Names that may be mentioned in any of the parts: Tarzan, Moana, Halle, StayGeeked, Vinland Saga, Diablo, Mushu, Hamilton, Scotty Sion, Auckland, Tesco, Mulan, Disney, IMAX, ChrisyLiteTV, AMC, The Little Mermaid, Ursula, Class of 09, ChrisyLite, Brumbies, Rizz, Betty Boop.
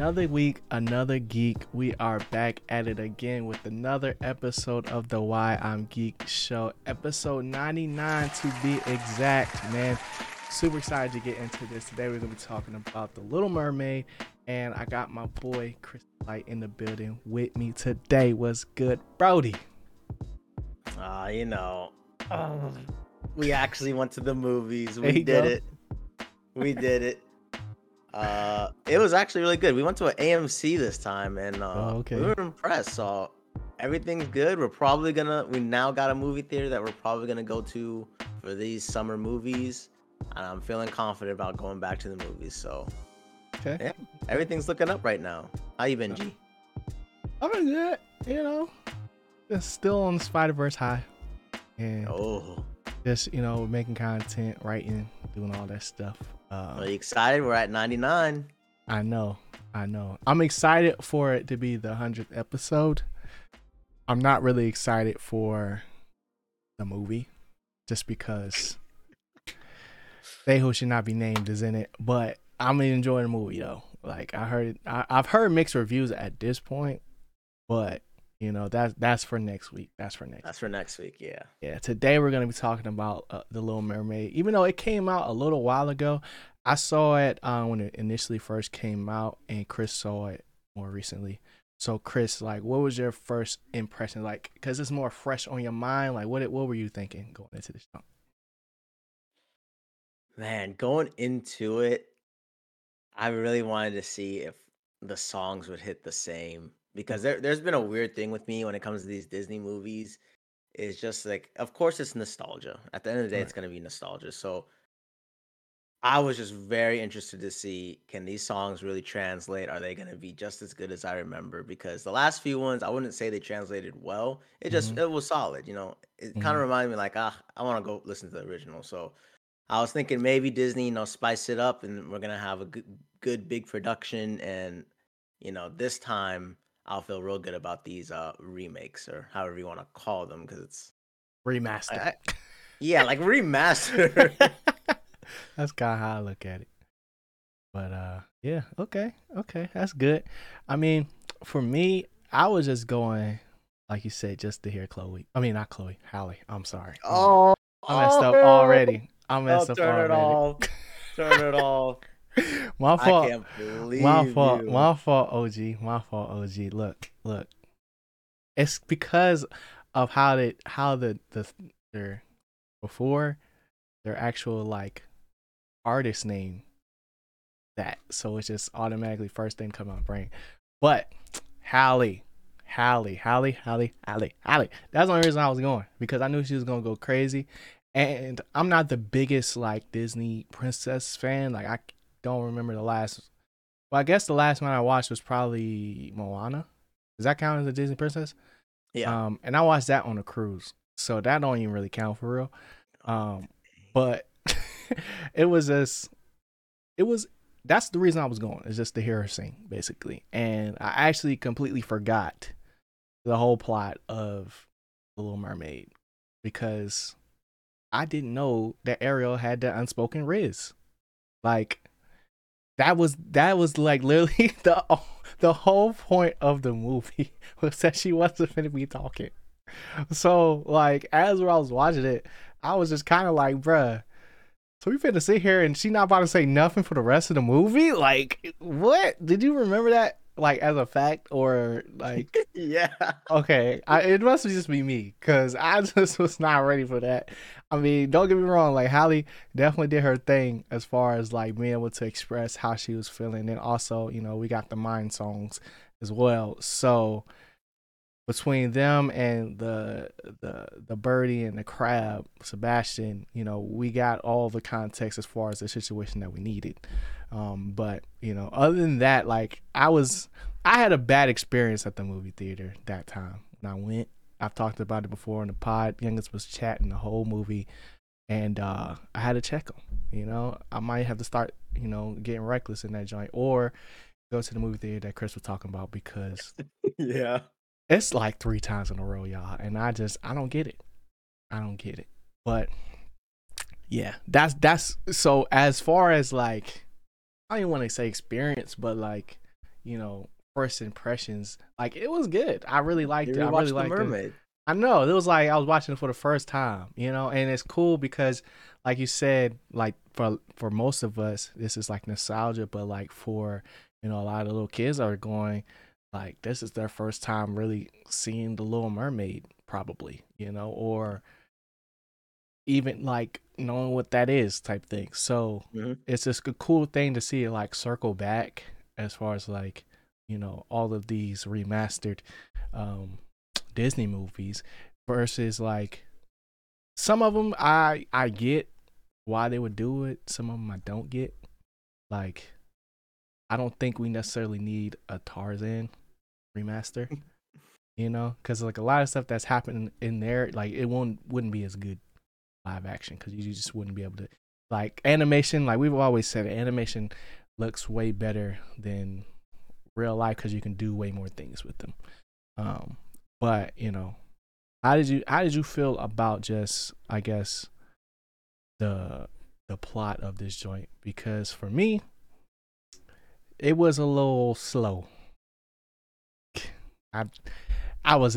Another week, another geek. We are back at it again with another episode of the Why I'm Geek show, episode 99 to be exact, man. Super excited to get into this. Today we're gonna be talking about The Little Mermaid, and I got my boy Chris Light in the building with me today. What's good, Brody? We actually went to the movies. We did it. It was actually really good. We went to an AMC this time, and we were impressed. So everything's good. We now got a movie theater that we're probably gonna go to for these summer movies, and I'm feeling confident about going back to the movies. So yeah, everything's looking up right now. How you been, G? I've been good. You know, just still on the Spider-Verse high, and just making content, writing, doing all that stuff. Are you excited? We're at 99. I know. I'm excited for it to be the 100th episode. I'm not really excited for the movie, just because They Who Should Not Be Named is in it. But I'm enjoying the movie though. Like I've heard mixed reviews at this point, but That's for next week. Yeah. Today we're gonna be talking about The Little Mermaid. Even though it came out a little while ago, I saw it when it initially first came out, and Chris saw it more recently. So Chris, like, what was your first impression? Like, because it's more fresh on your mind. Like, what were you thinking going into this show? Man, going into it, I really wanted to see if the songs would hit the same. Because there's been a weird thing with me when it comes to these Disney movies. It's just like, of course, it's nostalgia. At the end of the day, It's going to be nostalgia. So I was just very interested to see, can these songs really translate? Are they going to be just as good as I remember? Because the last few ones, I wouldn't say they translated well. It just, It was solid. It kind of reminded me like, I want to go listen to the original. So I was thinking maybe Disney, spice it up, and we're going to have a good big production. And, this time I'll feel real good about these remakes, or however you want to call them, because it's remastered. Like remastered. That's kind of how I look at it. But okay, that's good. I mean, for me, I was just going, like you said, just to hear Halle. I'm sorry. Oh, I messed up already. Turn it off. My fault, OG. Look. It's because of their actual like artist name that. So it's just automatically first thing come out of my brain. But Halle. That's the only reason I was going, because I knew she was gonna go crazy. And I'm not the biggest like Disney princess fan. Like I don't remember the last. Well, I guess the last one I watched was probably Moana. Does that count as a Disney princess? Yeah. And I watched that on a cruise, so that don't even really count for real. But that's the reason I was going, is just to hear her sing basically. And I actually completely forgot the whole plot of The Little Mermaid, because I didn't know that Ariel had the unspoken riz. Like that was like literally the whole point of the movie was that she wasn't finna be talking. So like as I was watching it, I was just kind of like, bruh, so we finna sit here and she not about to say nothing for the rest of the movie? Like what? Did you remember that like as a fact, or like? Yeah. Okay, it must just be me, because I just was not ready for that. I mean, don't get me wrong, like Halle definitely did her thing as far as like being able to express how she was feeling, and also we got the Mind songs as well. So between them and the birdie and the crab Sebastian, we got all the context as far as the situation that we needed. But other than that, like I had a bad experience at the movie theater that time when I went. I've talked about it before in the pod. Youngest was chatting the whole movie, and I had to check him. I might have to start, getting reckless in that joint, or go to the movie theater that Chris was talking about, because yeah, it's like 3 times in a row, y'all, and I don't get it. But yeah, that's so. As far as like, I don't even want to say experience, but like you know, first impressions, like it was good. I really liked it. I really liked it. I know, it was like I was watching it for the first time, you know, and it's cool because like you said, like for most of us, this is like nostalgia, but like for, you know, a lot of little kids are going, like, this is their first time really seeing The Little Mermaid, probably, you know, or even like knowing what that is type thing. So it's just a cool thing to see it like circle back as far as like, you know, all of these remastered Disney movies versus like some of them I get why they would do it, some of them I don't get. Like I don't think we necessarily need a Tarzan remaster, you know, because like a lot of stuff that's happening in there, like it wouldn't be as good live action because you just wouldn't be able to, like animation, like we've always said, animation looks way better than real life because you can do way more things with them. But, you know, how did you feel about just, I guess, the plot of this joint? Because for me, it was a little slow. I was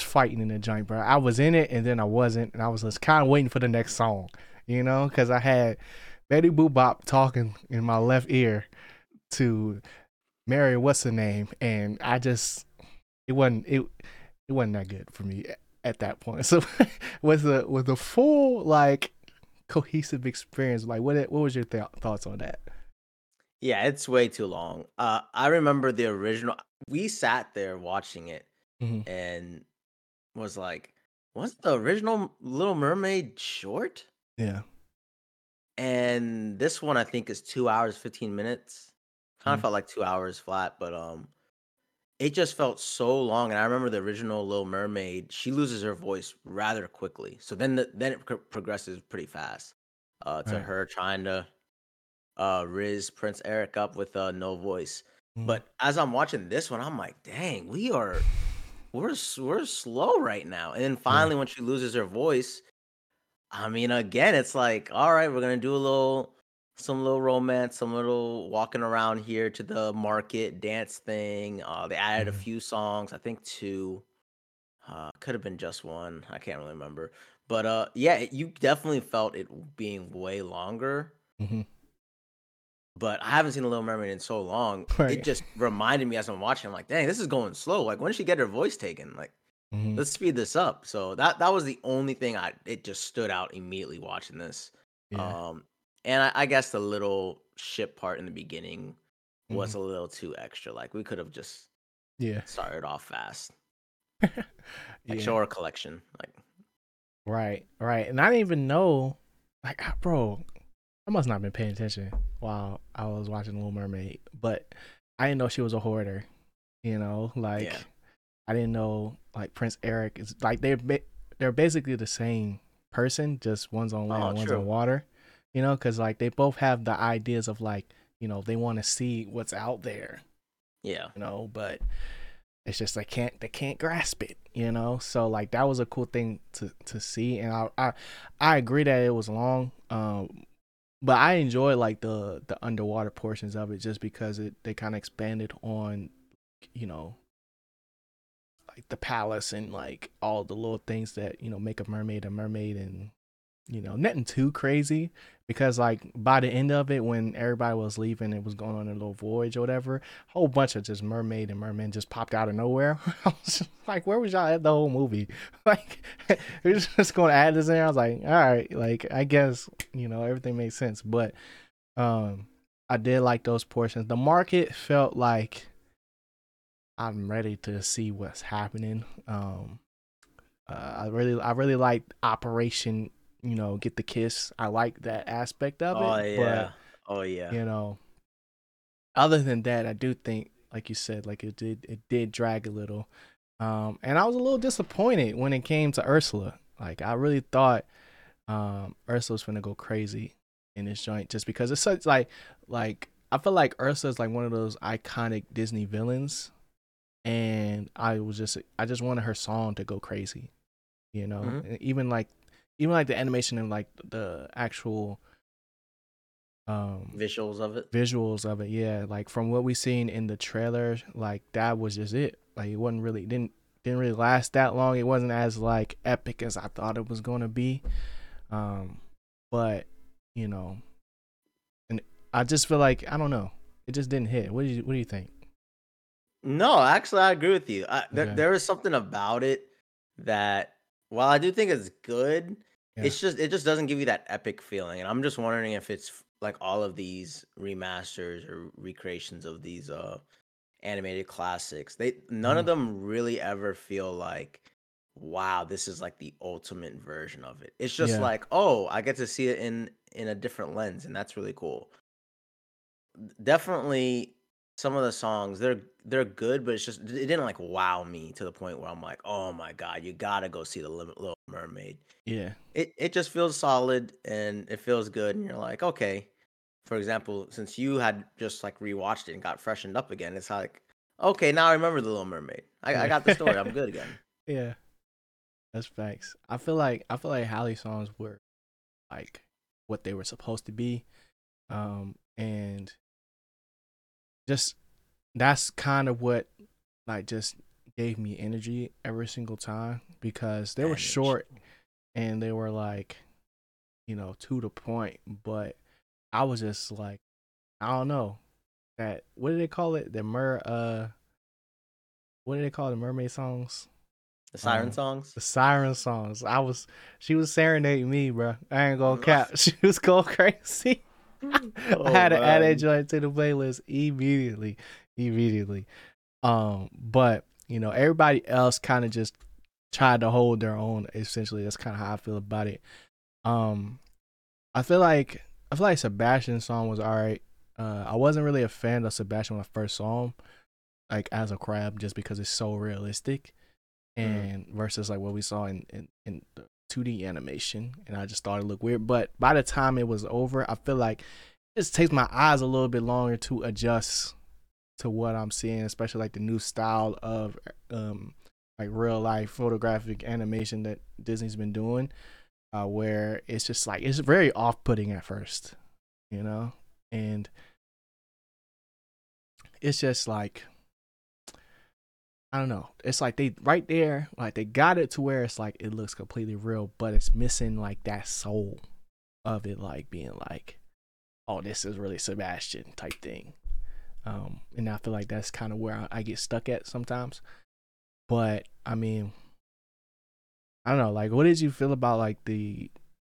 fighting in the joint, bro. I was in it and then I wasn't, and I was just kind of waiting for the next song, you know, because I had Betty Boop talking in my left ear to Mary, what's her name, and I just. It wasn't that good for me at that point. So was a full like cohesive experience. Like what was your thoughts on that? Yeah, it's way too long. I remember the original. We sat there watching it and was like, "Wasn't the original Little Mermaid short?" Yeah. And this one I think is 2 hours 15 minutes. Kind of felt like 2 hours flat, but it just felt so long, and I remember the original Little Mermaid. She loses her voice rather quickly, so then it progresses pretty fast to her trying to riz Prince Eric up with no voice. But as I'm watching this one, I'm like, dang, we're slow right now. And then finally, when she loses her voice, I mean, again, it's like, all right, we're gonna do some little romance, some little walking around here to the market dance thing. They added a few songs, I think 2. Could have been just 1. I can't really remember. But yeah, you definitely felt it being way longer. But I haven't seen The Little Mermaid in so long. Right. It just reminded me as I'm watching, I'm like, dang, this is going slow. Like, when did she get her voice taken? Like, let's speed this up. So that was the only thing it just stood out immediately watching this. Yeah. And I guess the little ship part in the beginning was a little too extra. Like, we could have just started off fast. Like, show our collection. Like, right. And I didn't even know, like, bro, I must not have been paying attention while I was watching Little Mermaid. But I didn't know she was a hoarder, you know? Like, I didn't know, like, Prince Eric is, like, they're basically the same person, just one's on land and one's on water. You know, because, like, they both have the ideas of, like, you know, they want to see what's out there. Yeah. You know, but it's just they can't grasp it, you know? So, like, that was a cool thing to see. And I agree that it was long, but I enjoyed, like, the underwater portions of it just because they kind of expanded on, you know, like, the palace and, like, all the little things that, you know, make a mermaid and, you know, nothing too crazy because, like, by the end of it, when everybody was leaving, it was going on a little voyage or whatever. A whole bunch of just mermaid and mermen just popped out of nowhere. I was just like, where was y'all at the whole movie? Like, we're just going to add this in. I was like, all right, like, I guess, you know, everything made sense. But I did like those portions. The market felt like I'm ready to see what's happening. I really liked Operation. You know, get the kiss. I like that aspect of it. Yeah. But, you know, other than that, I do think, like you said, like it did drag a little. And I was a little disappointed when it came to Ursula. Like, I really thought Ursula was gonna go crazy in this joint just because it's such like I feel like Ursula is like one of those iconic Disney villains, and I just wanted her song to go crazy, you know, and even like the animation and like the actual visuals of it. Yeah, like from what we seen in the trailer, like that was just it. Like it wasn't really didn't really last that long. It wasn't as like epic as I thought it was going to be. But you know, and I just feel like, I don't know, it just didn't hit. What do you think? No, actually, I agree with you. There is something about it that, while I do think it's good, yeah, it just doesn't give you that epic feeling. And I'm just wondering if it's like all of these remasters or recreations of these animated classics, none of them really ever feel like, wow, this is like the ultimate version of it. It's just like, oh, I get to see it in a different lens, and that's really cool. Definitely, some of the songs, they're good, but it's just, it didn't like wow me to the point where I'm like, oh my god, you gotta go see The Little Mermaid. Yeah, it just feels solid and it feels good, and you're like, okay. For example, since you had just like rewatched it and got freshened up again, it's like, okay, now I remember The Little Mermaid. I got the story. I'm good again. Yeah, that's facts. I feel like Halle's songs were like what they were supposed to be, and just that's kind of what like just gave me energy every single time, because they were short and they were like, you know, to the point. But I was just like, I don't know, that what do they call it? What do they call the mermaid songs? The siren songs. The siren songs. She was serenading me, bro. I ain't gonna cap. She was going crazy. I had to add that joint to the playlist immediately. But you know, everybody else kind of just tried to hold their own. Essentially, that's kind of how I feel about it. I feel like Sebastian's song was all right. I wasn't really a fan of Sebastian when I first saw him, like as a crab, just because it's so realistic, and versus like what we saw in the 2D animation, and I just thought it looked weird. But by the time it was over, I feel like it just takes my eyes a little bit longer to adjust to what I'm seeing, especially like the new style of like real life photographic animation that Disney's been doing, where it's just like, it's very off-putting at first, you know, and it's just like, I don't know. It's like they right there, like they got it to where it's like it looks completely real, but it's missing like that soul of it, like being like, oh, this is really Sebastian type thing. And I feel like that's kind of where I get stuck at sometimes. But I mean, I don't know. Like, what did you feel about like the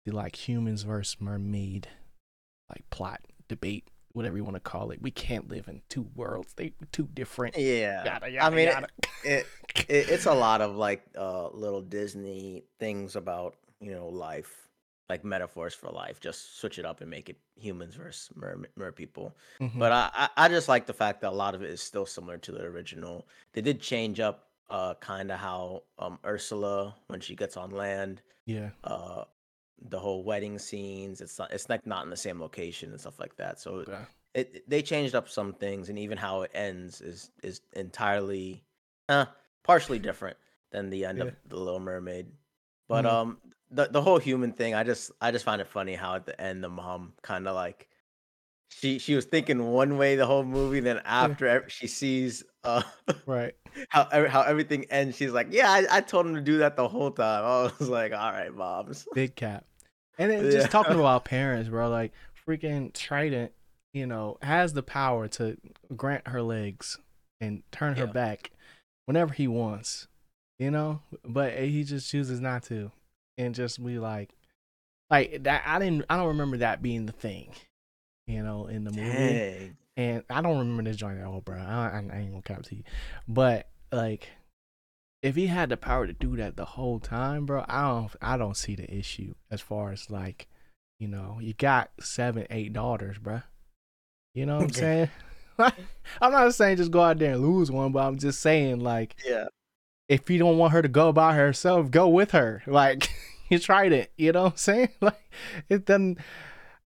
like humans versus mermaid like plot debate? Whatever you want to call it, we can't live in two worlds. They're too different. Yeah, yada, I mean, it's a lot of like little Disney things about, you know, life, like metaphors for life. Just switch it up and make it humans versus mer people. Mm-hmm. But I just like the fact that a lot of it is still similar to the original. They did change up kind of how Ursula, when she gets on land, the whole wedding scenes, it's not in the same location and stuff like that. So they changed up some things, and even how it ends is entirely partially different than the end of The Little Mermaid. But the whole human thing, I just find it funny how at the end the mom kind of like she was thinking one way the whole movie, then after she sees how everything ends, she's like, yeah, I told him to do that the whole time. I was like, all right, moms, big cap. And then just talking about parents, bro, like freaking Trident, you know, has the power to grant her legs and turn her back whenever he wants, you know, but he just chooses not to, and just be like that. I don't remember that being the thing, you know, in the movie. And I don't remember this joint at all, bro. I ain't gonna cap to you. But like, if he had the power to do that the whole time, bro, I don't see the issue as far as like, you know, you got 7, 8 daughters, bro. You know what I'm saying? I'm not saying just go out there and lose one, but I'm just saying like, if you don't want her to go by herself, go with her. Like, you tried it. You know what I'm saying? Like, it doesn't.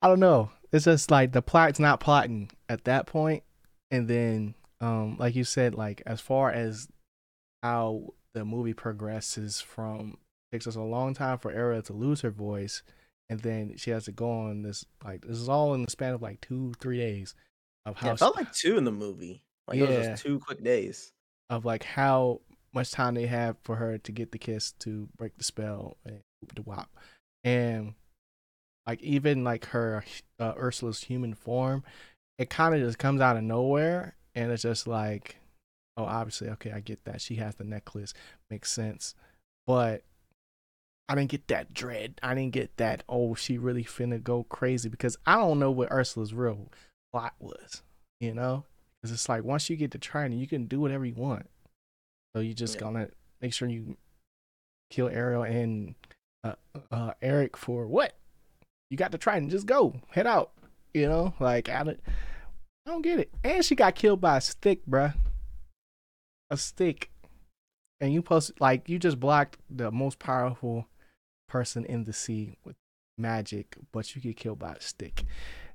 I don't know. It's just like the plot's not plotting at that point. And then, like you said, like as far as how the movie progresses from, it takes us a long time for Ariel to lose her voice and then she has to go on this, like, this is all in the span of like 2-3 days of how. Yeah, it felt like 2 in the movie. Like, yeah, it was just 2 quick days of like how much time they have for her to get the kiss to break the spell and the wop, and like even like her Ursula's human form, it kind of just comes out of nowhere, and it's just like, oh, obviously, okay, I get that she has the necklace, makes sense, but I didn't get that dread. I didn't get that, oh, she really finna go crazy, because I don't know what Ursula's real plot was, you know? Because it's like, once you get to training, you can do whatever you want. So you just gonna make sure you kill Ariel and Eric for what? You got to try and just go, head out, you know? Like, I don't get it. And she got killed by a stick, bruh. A stick. And you post, like, you just blocked the most powerful person in the sea with magic, but you get killed by a stick.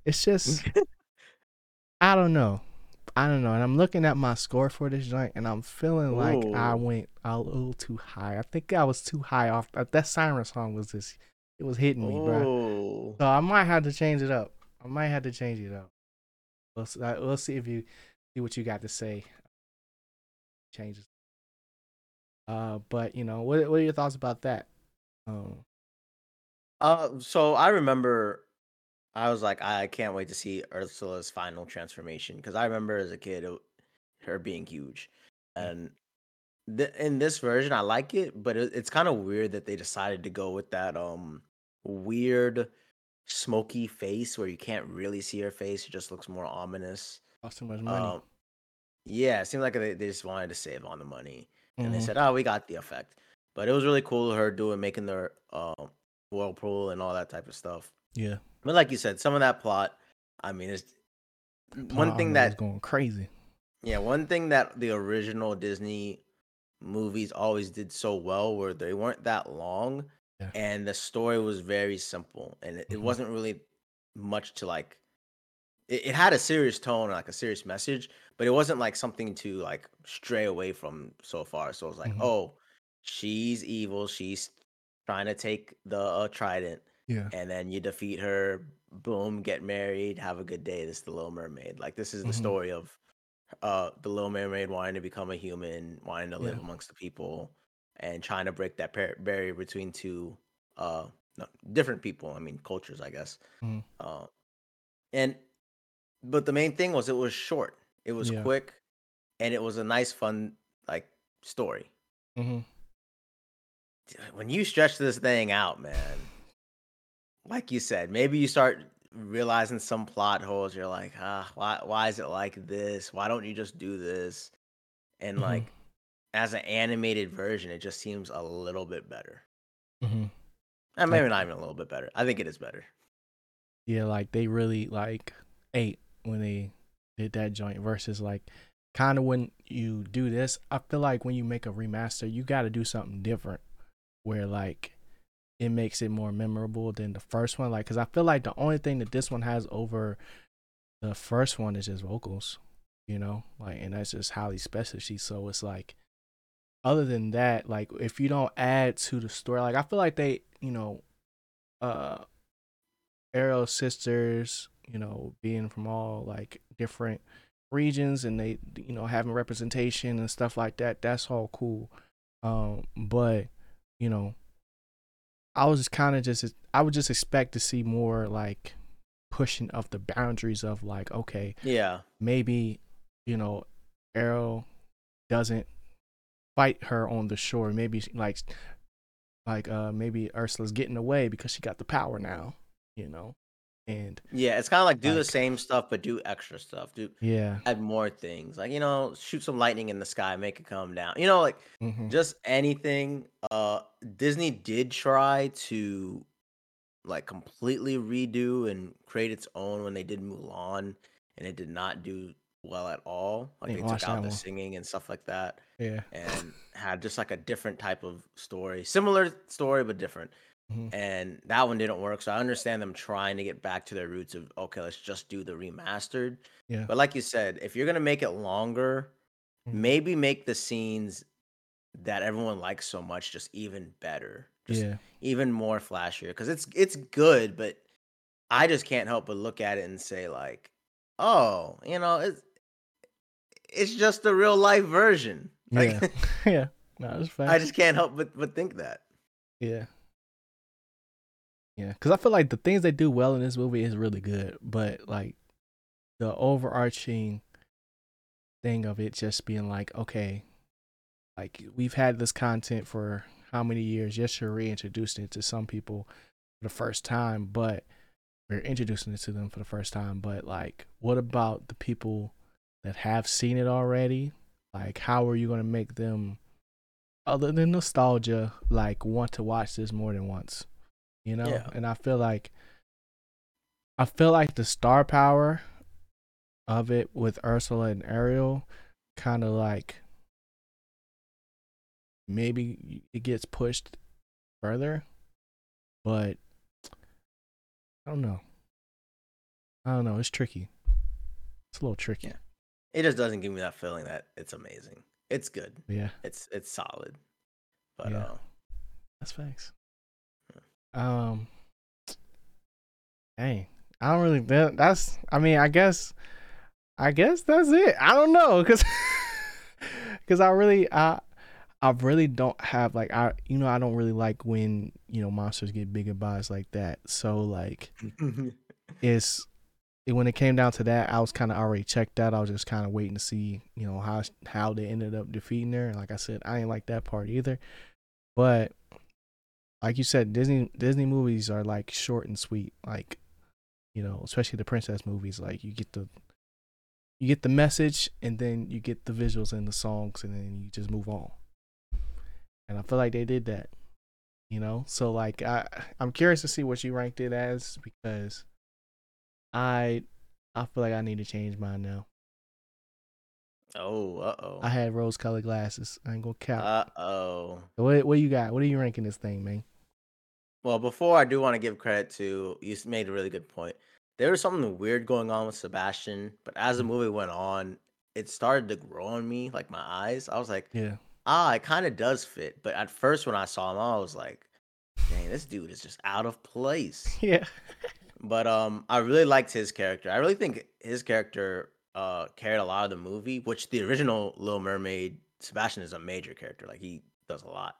It's just, I don't know. And I'm looking at my score for this joint, and I'm feeling like I went a little too high. I think I was too high off. That siren song was just, it was hitting me, bro. So I might have to change it up. We'll see if you see what you got to say. Changes. But you know, what are your thoughts about that? So I remember I was like, I can't wait to see Ursula's final transformation, because I remember as a kid her being huge, and in this version I like it, but it's kind of weird that they decided to go with that weird smoky face where you can't really see her face. It just looks more ominous. Cost too much money. Yeah, it seemed like they just wanted to save on the money. And they said, oh, we got the effect. But it was really cool her making their whirlpool and all that type of stuff. Yeah. But like you said, some of that plot, I mean, it's one thing that's going crazy. Yeah, one thing that the original Disney movies always did so well where they weren't that long, and the story was very simple. And it wasn't really much to like, it had a serious tone, like a serious message, but it wasn't like something to like stray away from so far. So it was like, oh, she's evil. She's trying to take the trident. Yeah. And then you defeat her. Boom. Get married. Have a good day. This is The Little Mermaid. Like, this is the story of The Little Mermaid wanting to become a human, wanting to live amongst the people, and trying to break that barrier between two different people. I mean, cultures, I guess. But the main thing was it was short, it was quick, and it was a nice, fun like story. When you stretch this thing out, man, like you said, maybe you start realizing some plot holes. You're like, why is it like this? Why don't you just do this? And like, as an animated version, it just seems a little bit better. And maybe not even a little bit better. I think it is better. Yeah, like they really like ate when they did that joint versus like kind of when you do this. I feel like when you make a remaster, you got to do something different where like it makes it more memorable than the first one. Like, because I feel like the only thing that this one has over the first one is just vocals, you know, like, and that's just Halle's specialty. So it's like, other than that, like if you don't add to the story, like I feel like they, you know, Ariel's sisters, you know, being from all like different regions and they, you know, having representation and stuff like that, that's all cool. But, you know, I was just kind of I would just expect to see more like pushing of the boundaries of like, okay, yeah, maybe, you know, Ariel doesn't fight her on the shore. Maybe maybe Ursula's getting away because she got the power now, you know? And yeah, it's kind of like do like, the same stuff, but do extra stuff. Add more things. Like, you know, shoot some lightning in the sky, make it come down. You know, like just anything. Disney did try to like completely redo and create its own when they did Mulan, and it did not do well at all. Like they took out the singing and stuff like that. Yeah, and had just like a different type of story, similar story but different. And that one didn't work, so I understand them trying to get back to their roots of, okay, let's just do the remastered. Yeah. But like you said, if you're gonna make it longer, maybe make the scenes that everyone likes so much just even better. just even more flashier, because it's good, but I just can't help but look at it and say like, oh, you know, it's just the real life version. Like, no, it's fine. I just can't help but think that. Yeah, because I feel like the things they do well in this movie is really good, but like the overarching thing of it just being like, okay, like we've had this content for how many years? Yes, you're reintroducing it to some people for the first time, but we're introducing it to them for the first time. But like, what about the people that have seen it already? Like, how are you going to make them, other than nostalgia, like want to watch this more than once? You know? Yeah. And I feel like the star power of it with Ursula and Ariel kind of like maybe it gets pushed further, but I don't know. It's tricky. It's a little tricky. Yeah. It just doesn't give me that feeling that it's amazing. It's good. Yeah. It's solid. But that's facts. Dang, I don't really. That's. I mean, I guess that's it. I don't know, cause I really don't have like I don't really like when monsters get big and buys like that. So like, when it came down to that, I was kind of already checked out. I was just kind of waiting to see how they ended up defeating her. And like I said, I ain't like that part either, but. Like you said, Disney movies are like short and sweet. Like, especially the princess movies. Like you get the message, and then you get the visuals and the songs, and then you just move on. And I feel like they did that. So like I'm curious to see what you ranked it as, because I feel like I need to change mine now. Oh, uh-oh. I had rose-colored glasses. I ain't gonna count. Uh-oh. So what you got? What are you ranking this thing, man? Well, before I do want to give credit to, you made a really good point. There was something weird going on with Sebastian, but as the movie went on, it started to grow on me, like my eyes. I was like, it kind of does fit. But at first when I saw him, I was like, dang, this dude is just out of place. Yeah. But I really liked his character. I really think his character... carried a lot of the movie, which the original Little Mermaid, Sebastian is a major character. Like, he does a lot.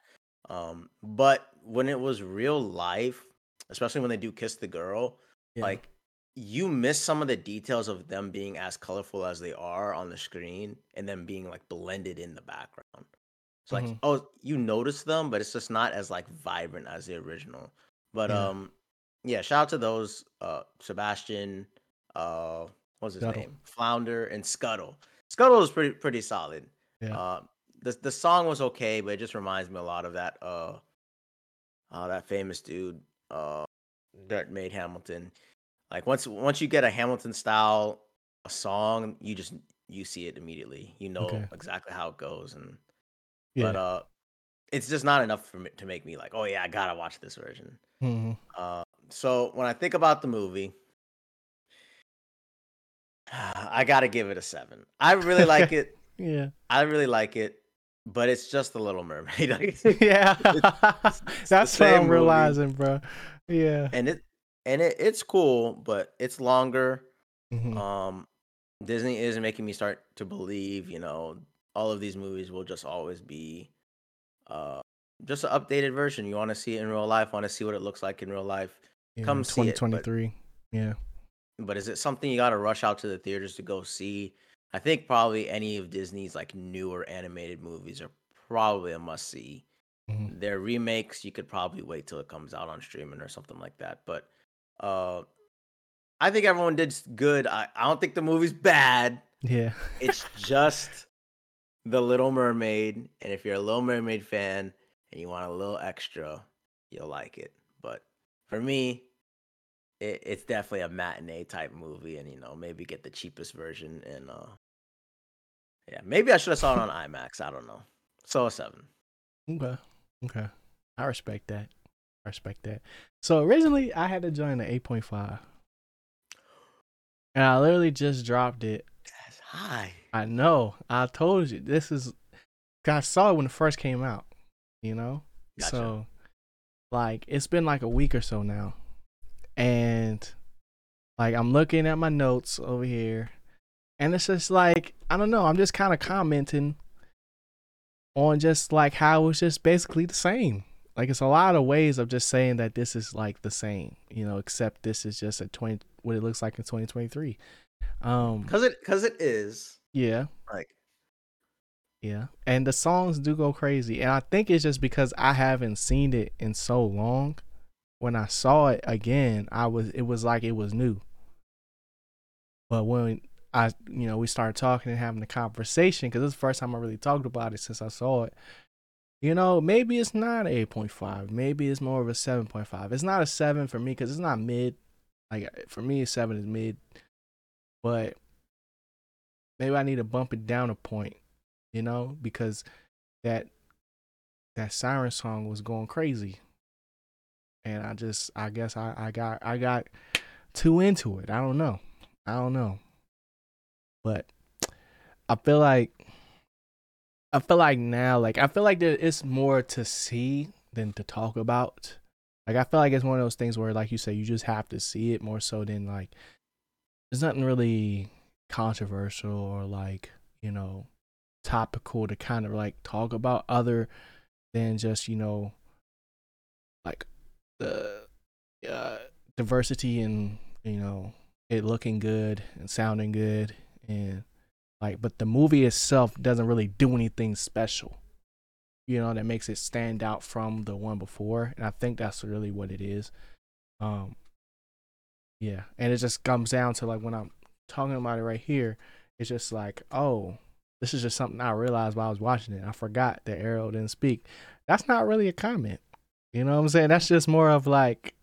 But when it was real life, especially when they do Kiss the Girl, like, you miss some of the details of them being as colorful as they are on the screen and them being, like, blended in the background. So, like, you notice them, but it's just not as, like, vibrant as the original. But, shout out to those, Sebastian, what's his name? Flounder and Scuttle. Scuttle is pretty solid. Yeah. The song was okay, but it just reminds me a lot of that that famous dude that made Hamilton. Like once you get a Hamilton style a song, you see it immediately. You know exactly how it goes, and but it's just not enough for me to make me like, oh yeah, I gotta watch this version. Mm-hmm. So when I think about the movie. I gotta give it a 7. I really like it. I really like it, but it's just The Little Mermaid. It's that's what I'm realizing, bro. Yeah, and it's cool, but it's longer. Mm-hmm. Disney is making me start to believe, all of these movies will just always be, just an updated version. You want to see it in real life, want to see what it looks like in real life. Come see it. 2023. But is it something you got to rush out to the theaters to go see? I think probably any of Disney's like newer animated movies are probably a must see. Mm-hmm. Their remakes, you could probably wait till it comes out on streaming or something like that. But I think everyone did good. I don't think the movie's bad. Yeah. It's just The Little Mermaid. And if you're a Little Mermaid fan and you want a little extra, you'll like it. But for me, it's definitely a matinee type movie, and maybe get the cheapest version, and maybe I should have saw it on IMAX. I don't know. So a 7. Okay, I respect that. So originally I had to join the 8.5, and I literally just dropped it. That's high. I know. I told you this is. I saw it when it first came out. Gotcha. So like it's been like a week or so now, and like I'm looking at my notes over here, and it's just like, I don't know, I'm just kind of commenting on just like how it's just basically the same. Like it's a lot of ways of just saying that this is like the same, you know, except this is just a what it looks like in 2023. Cause it is. Yeah. Like, yeah. And the songs do go crazy. And I think it's just because I haven't seen it in so long. When I saw it again, it was like it was new. But when we started talking and having a conversation, cause this is the first time I really talked about it since I saw it. You know, maybe it's not an 8.5. Maybe it's more of a 7.5. It's not a 7 for me because it's not mid. Like, for me, 7 is mid. But maybe I need to bump it down a point, you know, because that siren song was going crazy. And I guess I got too into it. I don't know. But I feel like now, like, I feel like there is more to see than to talk about. Like, I feel like it's one of those things where, like you say, you just have to see it more so than, like, there's nothing really controversial or, like, you know, topical to kind of, like, talk about other than just, you know, like, the diversity and, you know, it looking good and sounding good and, like, but the movie itself doesn't really do anything special, you know, that makes it stand out from the one before. And I think that's really what it is. Yeah. And it just comes down to, like, when I'm talking about it right here, it's just like, oh, this is just something I realized while I was watching it. I forgot that Arrow didn't speak. That's not really a comment. You know what I'm saying? That's just more of like,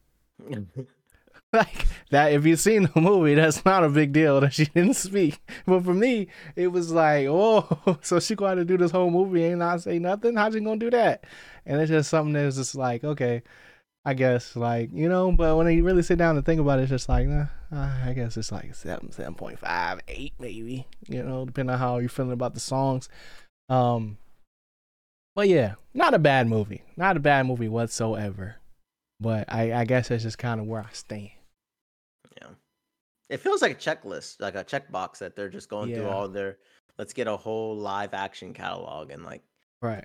like that, if you've seen the movie, that's not a big deal that she didn't speak. But for me, it was like, oh, so she going to do this whole movie and not say nothing? How's she going to do that? And it's just something that's just like, okay, I guess, like, you know, but when you really sit down and think about it, it's just like, nah, I guess it's like 7.5, 8 maybe, you know, depending on how you're feeling about the songs. But yeah, not a bad movie whatsoever. But I guess that's just kind of where I stand. Yeah, it feels like a checklist, like a checkbox that they're just going through all their. Let's get a whole live action catalog and, like, right.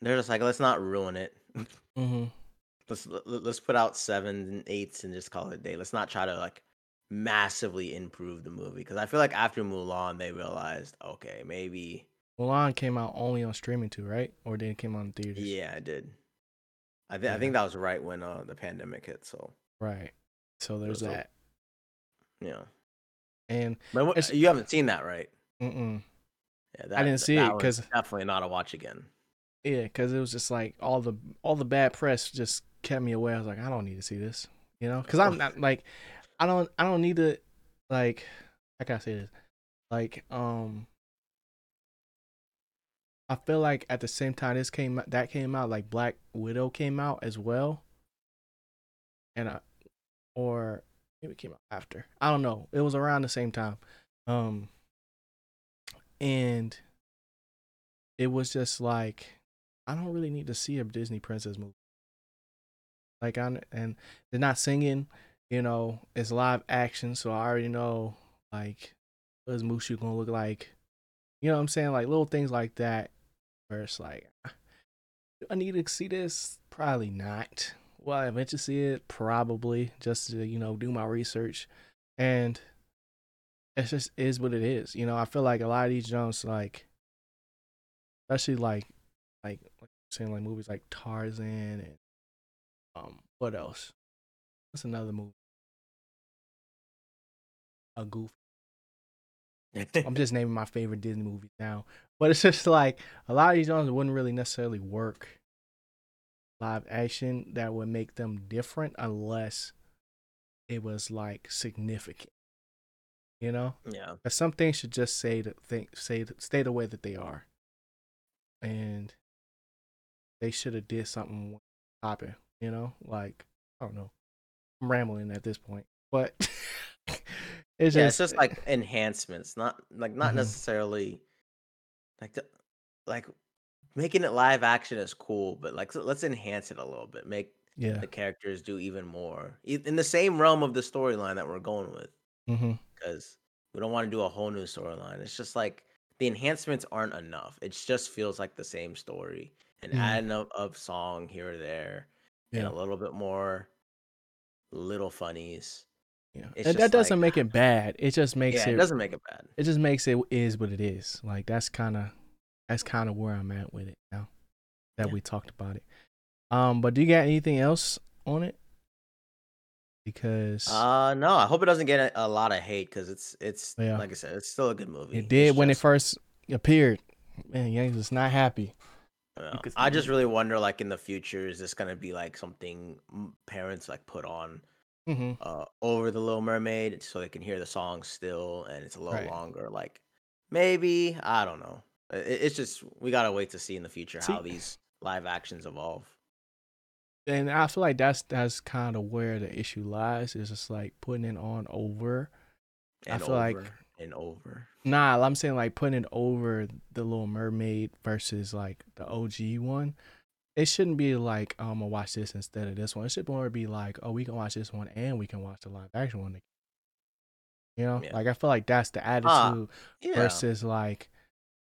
They're just like, let's not ruin it. Mm-hmm. Let's put out 7s and 8s and just call it a day. Let's not try to, like, massively improve the movie, because I feel like after Mulan they realized, okay, maybe Mulan came out only on streaming too, right? Or did it came out in theaters? Yeah, it did. I think that was right when the pandemic hit. So right, so there's that. Yeah, and but you haven't seen that, right? Mm-mm. Yeah, I didn't see it, because definitely not a watch again. Yeah, because it was just like all the bad press just kept me away. I was like, I don't need to see this, you know, because I'm not like, I don't need to, like, I gotta say this, like, I feel like at the same time that came out, like, Black Widow came out as well, and or maybe it came out after. I don't know. It was around the same time, and it was just like, I don't really need to see a Disney princess movie. Like, and they're not singing, you know. It's live action, so I already know, like, what is Mushu gonna look like? You know what I'm saying? Like, little things like that. Where it's like, do I need to see this? Probably not. Will I eventually see it? Probably, just to, you know, do my research. And it just is what it is. You know, I feel like a lot of these jumps, like, especially like saying, like, movies like Tarzan and what else? What's another movie? A Goofy. I'm just naming my favorite Disney movies now. But it's just like, a lot of these ones wouldn't really necessarily work live action, that would make them different unless it was, like, significant, you know? Yeah. But some things should just stay the way that they are. And they should have did something popping, you know? Like, I don't know. I'm rambling at this point. But it's just like enhancements, not mm-hmm. necessarily like making it live action is cool, but, like, let's enhance it a little bit, make Yeah. the characters do even more in the same realm of the storyline that we're going with, Mm-hmm. because we don't want to do a whole new storyline. It's just like the enhancements aren't enough. It just feels like the same story, and Mm. adding of song here or there, and Yeah. a little bit more little funnies. Yeah. It's And that just like, doesn't make it bad. It just makes yeah, it it. doesn't make it bad. It just makes it is what it is. Like that's kind of where I'm at with it now that Yeah. we talked about it. But do you got anything else on it? Because No, I hope it doesn't get a lot of hate because it's yeah, like I said, it's still a good it movie. It's did when it just first appeared. Man, Yanks was not happy. You could I just really wonder, like in the future, is this gonna be like something parents like put on hmm over the Little Mermaid so they can hear the song still and it's a little Right. longer? Like maybe I don't know. It's just we gotta wait to see in the future how See, these live actions evolve. and I feel like that's kind of where the issue lies. Is just like putting it on over. I And feel like over and over. nah, I'm saying like putting it over the Little Mermaid versus like the OG one. It shouldn't be like I'm gonna watch this instead of this one. It should more be like, oh, we can watch this one and we can watch the live action one. Yeah. Like I feel like that's the Ah, attitude yeah. versus like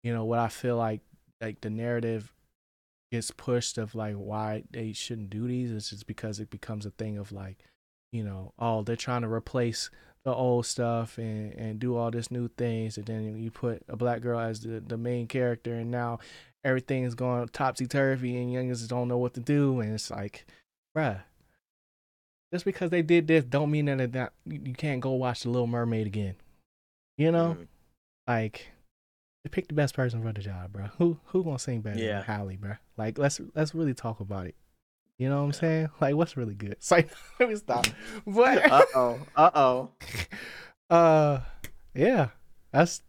what I feel like the narrative gets pushed of like why they shouldn't do these. It's just because it becomes a thing of like oh, they're trying to replace the old stuff and do all this new things, and then you put a black girl as the main character, and now everything is going topsy-turvy and youngers don't know what to do. And it's like, bruh, just because they did this don't mean that you can't go watch the Little Mermaid again. you know Mm. Like they picked the best person for the job, bro. Who gonna sing better than Yeah. Halle, bro? Like let's really talk about it. You know what I'm Yeah. saying? Like what's really good? It's like let me stop. But Uh oh. uh yeah. That's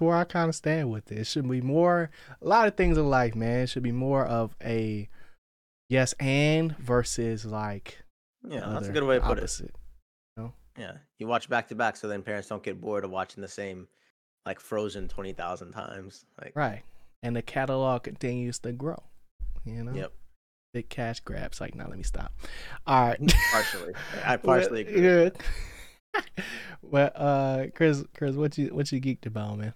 where I kinda stand with it. It should be more a lot of things in life, man. It should be more of a yes and versus like the Yeah, that's a other good way to put it. opposite. You know? Yeah, you watch back to back, so then parents don't get bored of watching the same like Frozen 20,000 times. Like, Right. And the catalog continues to grow. You know? yep, Big cash grabs. Like, now let me stop. All right. partially. I Well, partially agree with yeah. that. Well, Chris, what you geeked about, man?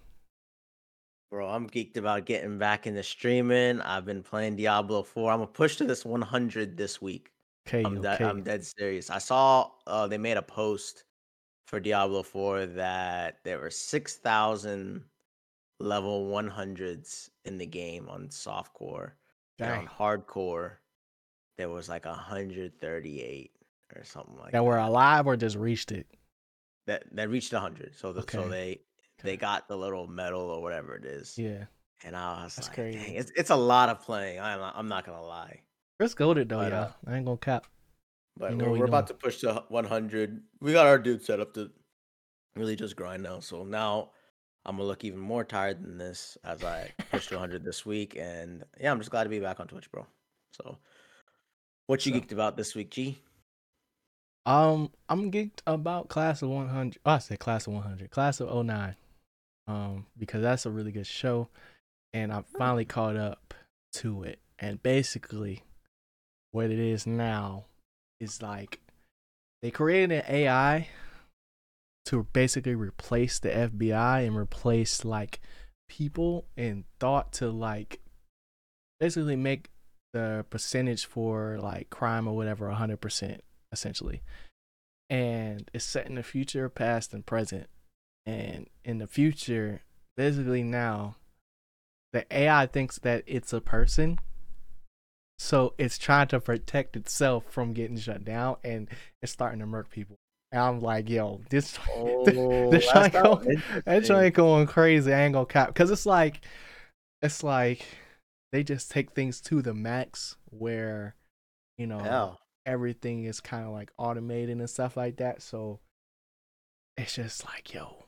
Bro, I'm geeked about getting back into streaming. I've been playing Diablo 4. I'm gonna push to this 100 this week. I'm Okay, dead. okay. I'm dead serious. I saw they made a post for Diablo 4 that there were 6,000 level 100s in the game on softcore, and on Dang. hardcore there was like 138 or something like That were that. alive or just reached it. That reached 100. So Okay. they Okay. got the little medal or whatever it is, Yeah. and I was That's like, dang, crazy. it's a lot of playing. I'm not gonna lie, Chris goaded though, but y'all. I ain't gonna cap. You know we're we we're about know. to push to 100. We got our dude set up to really just grind now. So now I'm gonna look even more tired than this as I push to 100 this week. And yeah, I'm just glad to be back on Twitch, bro. So what you So geeked about this week, G? I'm geeked about Class of 100. Oh, I said Class of 100. Class of 09. Because that's a really good show, and I Hmm. finally caught up to it. And basically, what it is now is like they created an AI to basically replace the FBI and replace like people and thought to like basically make the percentage for like crime or whatever 100% essentially. And it's set in the future, past, and present. And in the future, basically now, the AI thinks that it's a person, so it's trying to protect itself from getting shut down, and it's starting to murk people. And I'm like, yo, this Oh, this that ain't sounds going, that interesting. ain't going crazy. I ain't gonna cap, because it's like they just take things to the max where you know Hell, everything is kind of like automated and stuff like that. So it's just like, yo.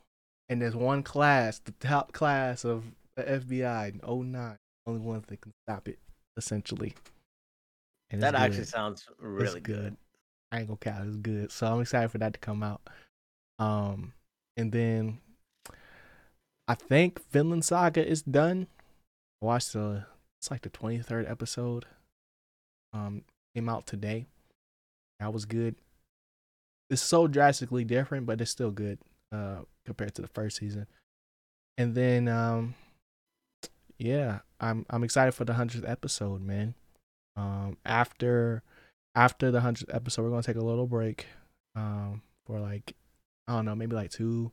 And there's one class, the top class of the FBI in 09, only one that can stop it, essentially. And it's that actually good. sounds It's really good. good. I ain't gonna count. It's good. So I'm excited for that to come out. Um, And then I think Vinland Saga is done. I watched it's like the 23rd episode. Um, Came out today. That was good. It's so drastically different, but it's still good compared to the first season. And then, yeah, I'm excited for the 100th episode, man. After the 100th episode, we're gonna take a little break for like, I don't know, maybe like two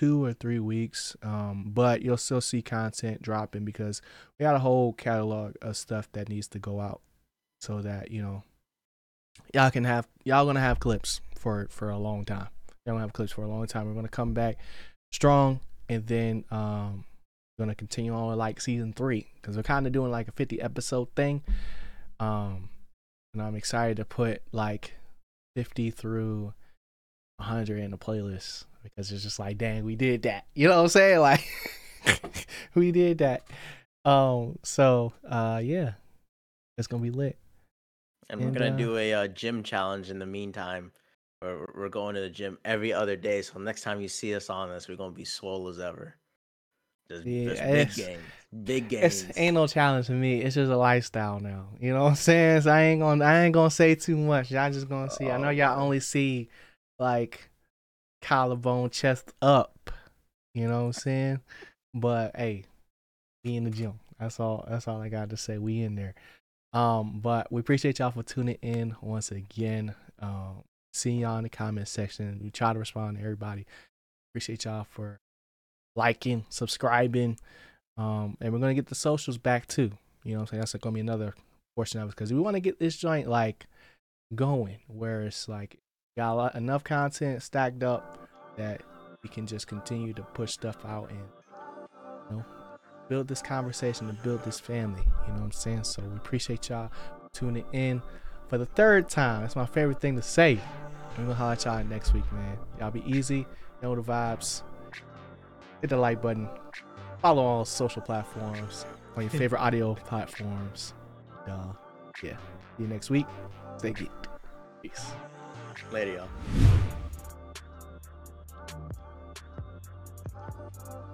or three weeks. But you'll still see content dropping because we got a whole catalog of stuff that needs to go out so that, you know, y'all gonna have clips for a long time. Y'all gonna have clips for a long time. We're gonna come back strong, and then we're gonna continue on with like season 3 because we're kind of doing like a 50 episode thing. And I'm excited to put like 50 through 100 in the playlist because it's just like, dang, we did that. You know what I'm saying? Like we did that. So yeah, it's gonna be lit. And we're gonna do a gym challenge in the meantime. We're going to the gym every other day. So next time you see us on this, we're gonna be swole as ever. Just big gains. It ain't no challenge to me. It's just a lifestyle now. You know what I'm saying? So I ain't gonna say too much. Y'all just gonna see. I know y'all only see like collarbone, chest up. You know what I'm saying? But hey, be in the gym. That's all I got to say. We in there. But we appreciate y'all for tuning in once again. Seeing y'all in the comment section. We try to respond to everybody. Appreciate y'all for liking, subscribing. And we're gonna get the socials back too. You know what I'm saying? That's gonna be another portion of it because we wanna get this joint like going where it's like got enough content stacked up that we can just continue to push stuff out and, you know, build this conversation, to build this family. You know what I'm saying? So we appreciate y'all tuning in for the third time. That's my favorite thing to say. We're gonna holler at y'all next week, man. Y'all be easy, know the vibes. Hit the like button, follow all social platforms, on your favorite audio platforms. Yeah, see you next week. Stay geeked. Peace. Later, y'all.